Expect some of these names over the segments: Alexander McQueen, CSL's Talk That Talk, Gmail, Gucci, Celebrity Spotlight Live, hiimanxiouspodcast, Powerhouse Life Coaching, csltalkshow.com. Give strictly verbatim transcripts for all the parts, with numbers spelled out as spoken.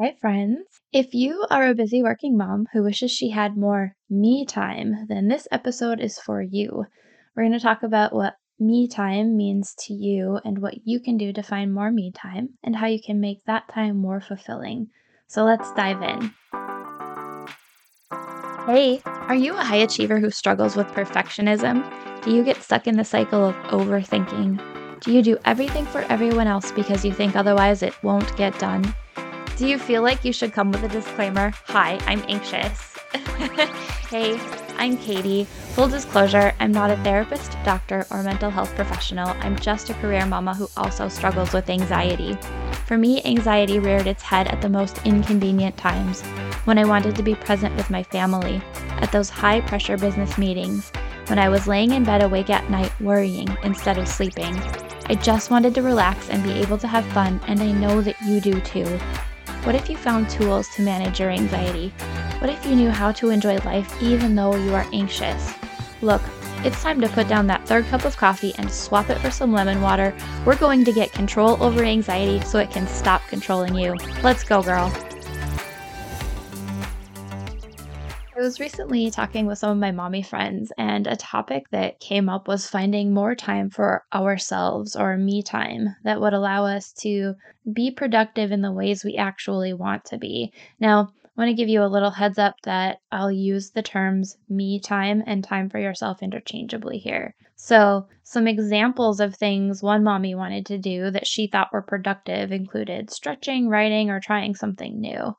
Hi, friends. If you are a busy working mom who wishes she had more me time, then this episode is for you. We're going to talk about what me time means to you and what you can do to find more me time and how you can make that time more fulfilling. So let's dive in. Hey, are you a high achiever who struggles with perfectionism? Do you get stuck in the cycle of overthinking? Do you do everything for everyone else because you think otherwise it won't get done? Do you feel like you should come with a disclaimer? Hi, I'm anxious. Hey, I'm Katy. Full disclosure, I'm not a therapist, doctor, or mental health professional. I'm just a career mama who also struggles with anxiety. For me, anxiety reared its head at the most inconvenient times, when I wanted to be present with my family, at those high-pressure business meetings, when I was laying in bed awake at night worrying instead of sleeping. I just wanted to relax and be able to have fun, and I know that you do too. What if you found tools to manage your anxiety? What if you knew how to enjoy life even though you are anxious? Look, it's time to put down that third cup of coffee and swap it for some lemon water. We're going to get control over anxiety so it can stop controlling you. Let's go, girl. I was recently talking with some of my mommy friends, and a topic that came up was finding more time for ourselves, or me time, that would allow us to be productive in the ways we actually want to be. Now, I want to give you a little heads up that I'll use the terms me time and time for yourself interchangeably here. So some examples of things one mommy wanted to do that she thought were productive included stretching, writing, or trying something new.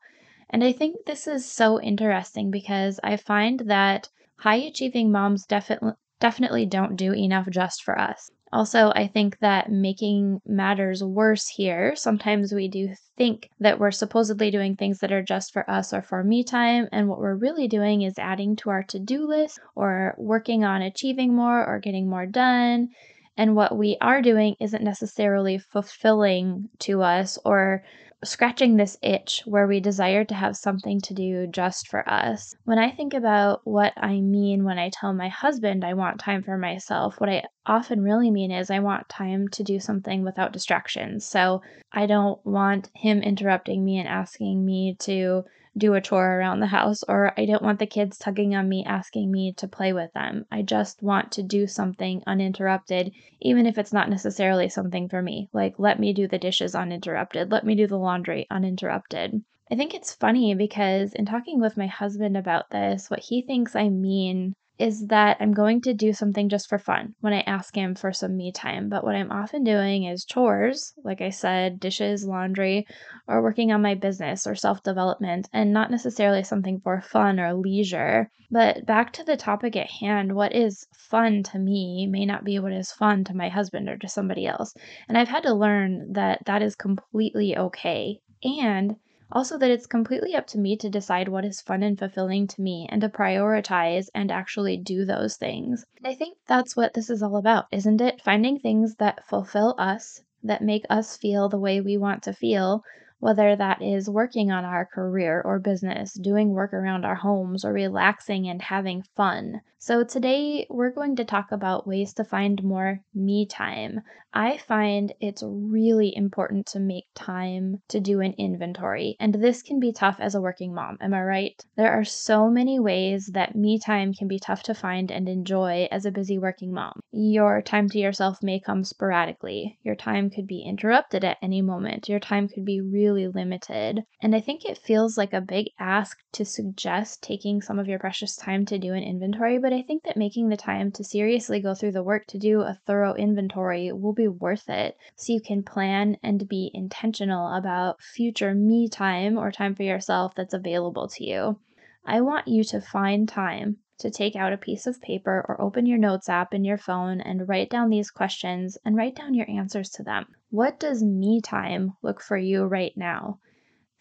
And I think this is so interesting because I find that high-achieving moms defi- definitely don't do enough just for us. Also, I think that making matters worse here, sometimes we do think that we're supposedly doing things that are just for us or for me time, and what we're really doing is adding to our to-do list or working on achieving more or getting more done. And what we are doing isn't necessarily fulfilling to us or scratching this itch where we desire to have something to do just for us. When I think about what I mean when I tell my husband I want time for myself, what I often really mean is I want time to do something without distractions. So I don't want him interrupting me and asking me to do a chore around the house, or I don't want the kids tugging on me asking me to play with them. I just want to do something uninterrupted, even if it's not necessarily something for me. Like, let me do the dishes uninterrupted. Let me do the laundry uninterrupted. I think it's funny because in talking with my husband about this, what he thinks I mean is that I'm going to do something just for fun when I ask him for some me time. But what I'm often doing is chores, like I said, dishes, laundry, or working on my business or self-development, and not necessarily something for fun or leisure. But back to the topic at hand, what is fun to me may not be what is fun to my husband or to somebody else. And I've had to learn that that is completely okay. And also that it's completely up to me to decide what is fun and fulfilling to me and to prioritize and actually do those things. And I think that's what this is all about, isn't it? Finding things that fulfill us, that make us feel the way we want to feel, whether that is working on our career or business, doing work around our homes, or relaxing and having fun. So today we're going to talk about ways to find more me time. I find it's really important to make time to do an inventory, and this can be tough as a working mom, am I right? There are so many ways that me time can be tough to find and enjoy as a busy working mom. Your time to yourself may come sporadically. Your time could be interrupted at any moment. Your time could be really limited. And I think it feels like a big ask to suggest taking some of your precious time to do an inventory, but I think that making the time to seriously go through the work to do a thorough inventory will be worth it, so you can plan and be intentional about future me time or time for yourself that's available to you. I want you to find time to take out a piece of paper or open your notes app in your phone and write down these questions and write down your answers to them. What does me time look for you right now?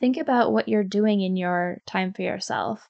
Think about what you're doing in your time for yourself.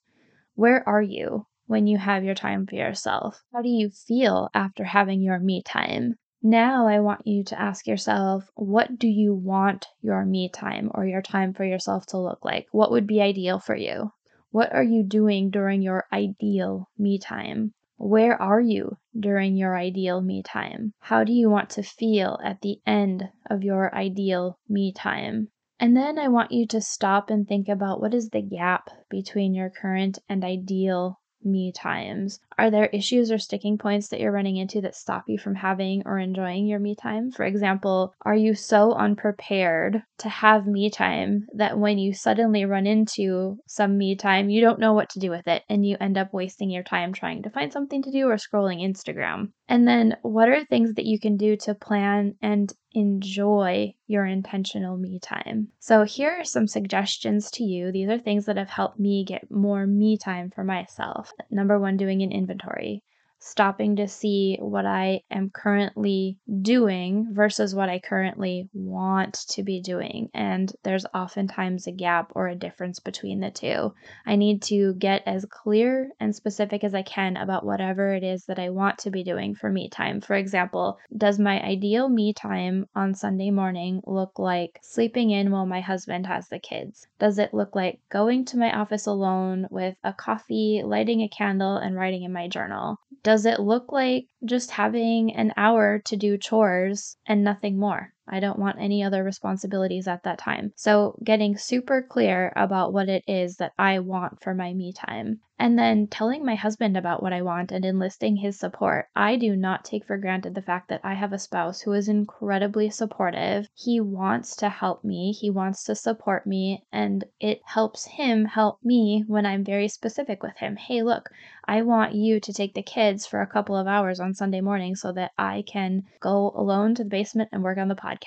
Where are you when you have your time for yourself? How do you feel after having your me time? Now I want you to ask yourself, what do you want your me time or your time for yourself to look like? What would be ideal for you? What are you doing during your ideal me time? Where are you during your ideal me time? How do you want to feel at the end of your ideal me time? And then I want you to stop and think about, what is the gap between your current and ideal me times? Are there issues or sticking points that you're running into that stop you from having or enjoying your me time? For example, are you so unprepared to have me time that when you suddenly run into some me time, you don't know what to do with it and you end up wasting your time trying to find something to do or scrolling Instagram? And then what are things that you can do to plan and enjoy your intentional me time? So here are some suggestions to you. These are things that have helped me get more me time for myself. Number one, doing an inventory. Stopping to see what I am currently doing versus what I currently want to be doing. And there's oftentimes a gap or a difference between the two. I need to get as clear and specific as I can about whatever it is that I want to be doing for me time. For example, does my ideal me time on Sunday morning look like sleeping in while my husband has the kids? Does it look like going to my office alone with a coffee, lighting a candle, and writing in my journal? Does it look like just having an hour to do chores and nothing more? I don't want any other responsibilities at that time. So getting super clear about what it is that I want for my me time. And then telling my husband about what I want and enlisting his support. I do not take for granted the fact that I have a spouse who is incredibly supportive. He wants to help me. He wants to support me. And it helps him help me when I'm very specific with him. Hey, look, I want you to take the kids for a couple of hours on Sunday morning so that I can go alone to the basement and work on the podcast.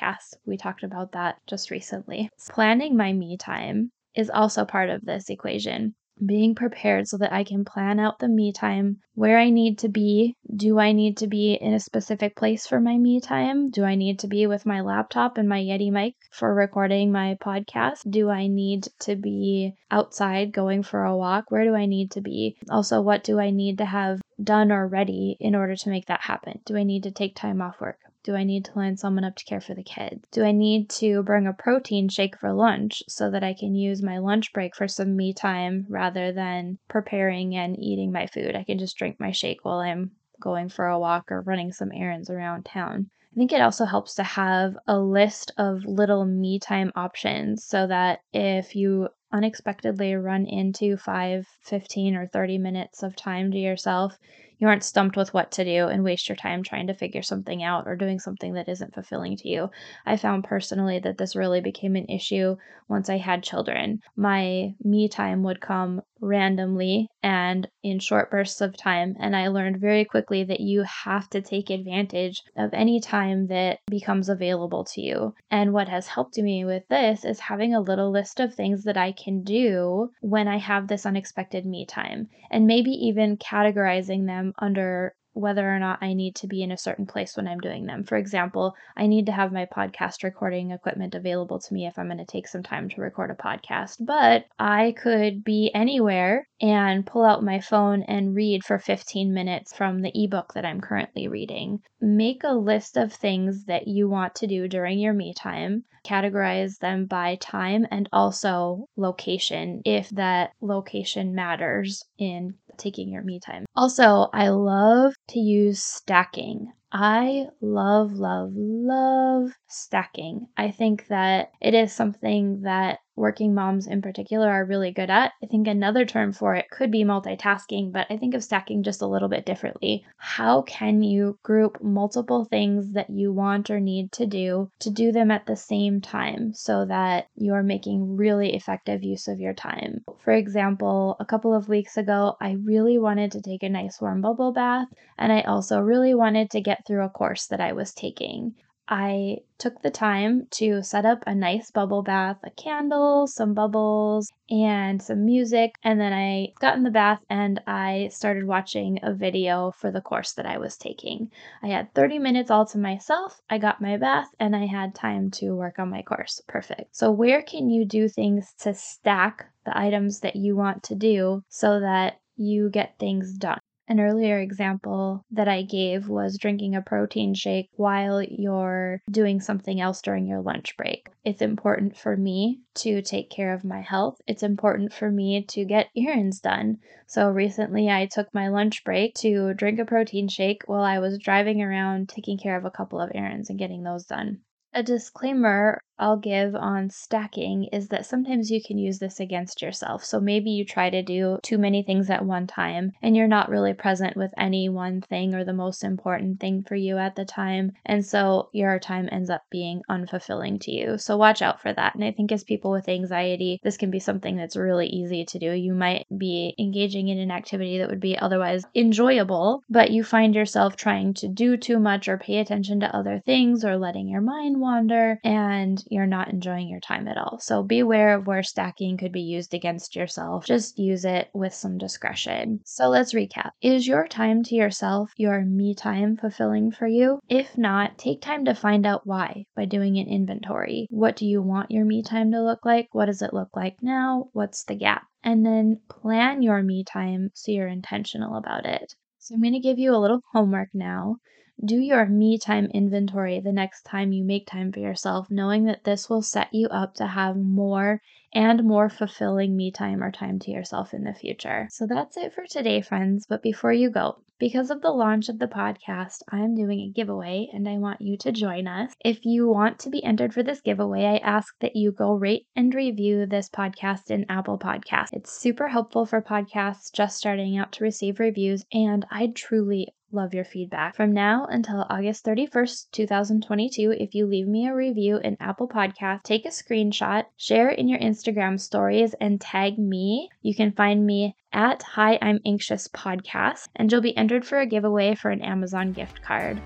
We talked about that just recently. Planning my me time is also part of this equation. Being prepared so that I can plan out the me time, where I need to be. Do I need to be in a specific place for my me time? Do I need to be with my laptop and my Yeti mic for recording my podcast? Do I need to be outside going for a walk? Where do I need to be? Also, what do I need to have done or ready in order to make that happen? Do I need to take time off work? Do I need to line someone up to care for the kids? Do I need to bring a protein shake for lunch so that I can use my lunch break for some me time rather than preparing and eating my food? I can just drink my shake while I'm going for a walk or running some errands around town. I think it also helps to have a list of little me time options so that if you unexpectedly run into five, fifteen, or thirty minutes of time to yourself, you aren't stumped with what to do and waste your time trying to figure something out or doing something that isn't fulfilling to you. I found personally that this really became an issue once I had children. My me time would come randomly and in short bursts of time, and I learned very quickly that you have to take advantage of any time that becomes available to you. And what has helped me with this is having a little list of things that I can do when I have this unexpected me time, and maybe even categorizing them under whether or not I need to be in a certain place when I'm doing them. For example, I need to have my podcast recording equipment available to me if I'm going to take some time to record a podcast, but I could be anywhere and pull out my phone and read for fifteen minutes from the ebook that I'm currently reading. Make a list of things that you want to do during your me time, categorize them by time and also location if that location matters in taking your me time. Also, I love to use stacking. I love, love, love stacking. I think that it is something that working moms in particular are really good at. I think another term for it could be multitasking, but I think of stacking just a little bit differently. How can you group multiple things that you want or need to do to do them at the same time so that you're making really effective use of your time? For example, a couple of weeks ago, I really wanted to take a nice warm bubble bath, and I also really wanted to get through a course that I was taking. I took the time to set up a nice bubble bath, a candle, some bubbles, and some music. And then I got in the bath and I started watching a video for the course that I was taking. I had thirty minutes all to myself. I got my bath and I had time to work on my course. Perfect. So where can you do things to stack the items that you want to do so that you get things done? An earlier example that I gave was drinking a protein shake while you're doing something else during your lunch break. It's important for me to take care of my health. It's important for me to get errands done. So recently I took my lunch break to drink a protein shake while I was driving around taking care of a couple of errands and getting those done. A disclaimer I'll give on stacking is that sometimes you can use this against yourself. So maybe you try to do too many things at one time and you're not really present with any one thing or the most important thing for you at the time. And so your time ends up being unfulfilling to you. So watch out for that. And I think as people with anxiety, this can be something that's really easy to do. You might be engaging in an activity that would be otherwise enjoyable, but you find yourself trying to do too much or pay attention to other things or letting your mind wander, and you're not enjoying your time at all. So beware of where stacking could be used against yourself. Just use it with some discretion. So let's recap. Is your time to yourself, your me time, fulfilling for you? If not, take time to find out why by doing an inventory. What do you want your me time to look like? What does it look like now? What's the gap? And then plan your me time so you're intentional about it. So I'm going to give you a little homework now. Do your me time inventory the next time you make time for yourself, knowing that this will set you up to have more and more fulfilling me time or time to yourself in the future. So that's it for today, friends. But before you go, because of the launch of the podcast, I'm doing a giveaway and I want you to join us. If you want to be entered for this giveaway, I ask that you go rate and review this podcast in Apple Podcasts. It's super helpful for podcasts just starting out to receive reviews, and I truly love your feedback. From now until August thirty-first, two thousand twenty-two, if you leave me a review in Apple Podcasts, take a screenshot, share in your Instagram stories, and tag me. You can find me at Hi I'm Anxious Podcast, and you'll be entered for a giveaway for an Amazon gift card.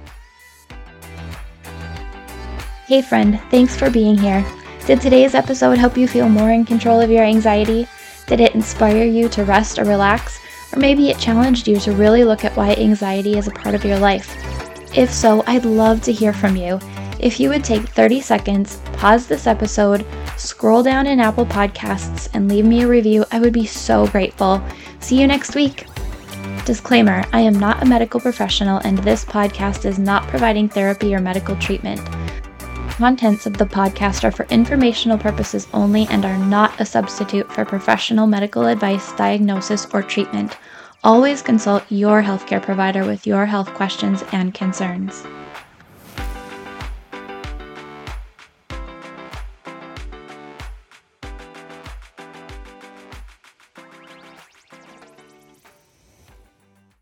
Hey friend, thanks for being here. Did today's episode help you feel more in control of your anxiety? Did it inspire you to rest or relax? Or maybe it challenged you to really look at why anxiety is a part of your life. If so, I'd love to hear from you. If you would take thirty seconds, pause this episode, scroll down in Apple Podcasts, and leave me a review, I would be so grateful. See you next week. Disclaimer, I am not a medical professional, and this podcast is not providing therapy or medical treatment. Contents of the podcast are for informational purposes only and are not a substitute for professional medical advice, diagnosis, or treatment. Always consult your healthcare provider with your health questions and concerns.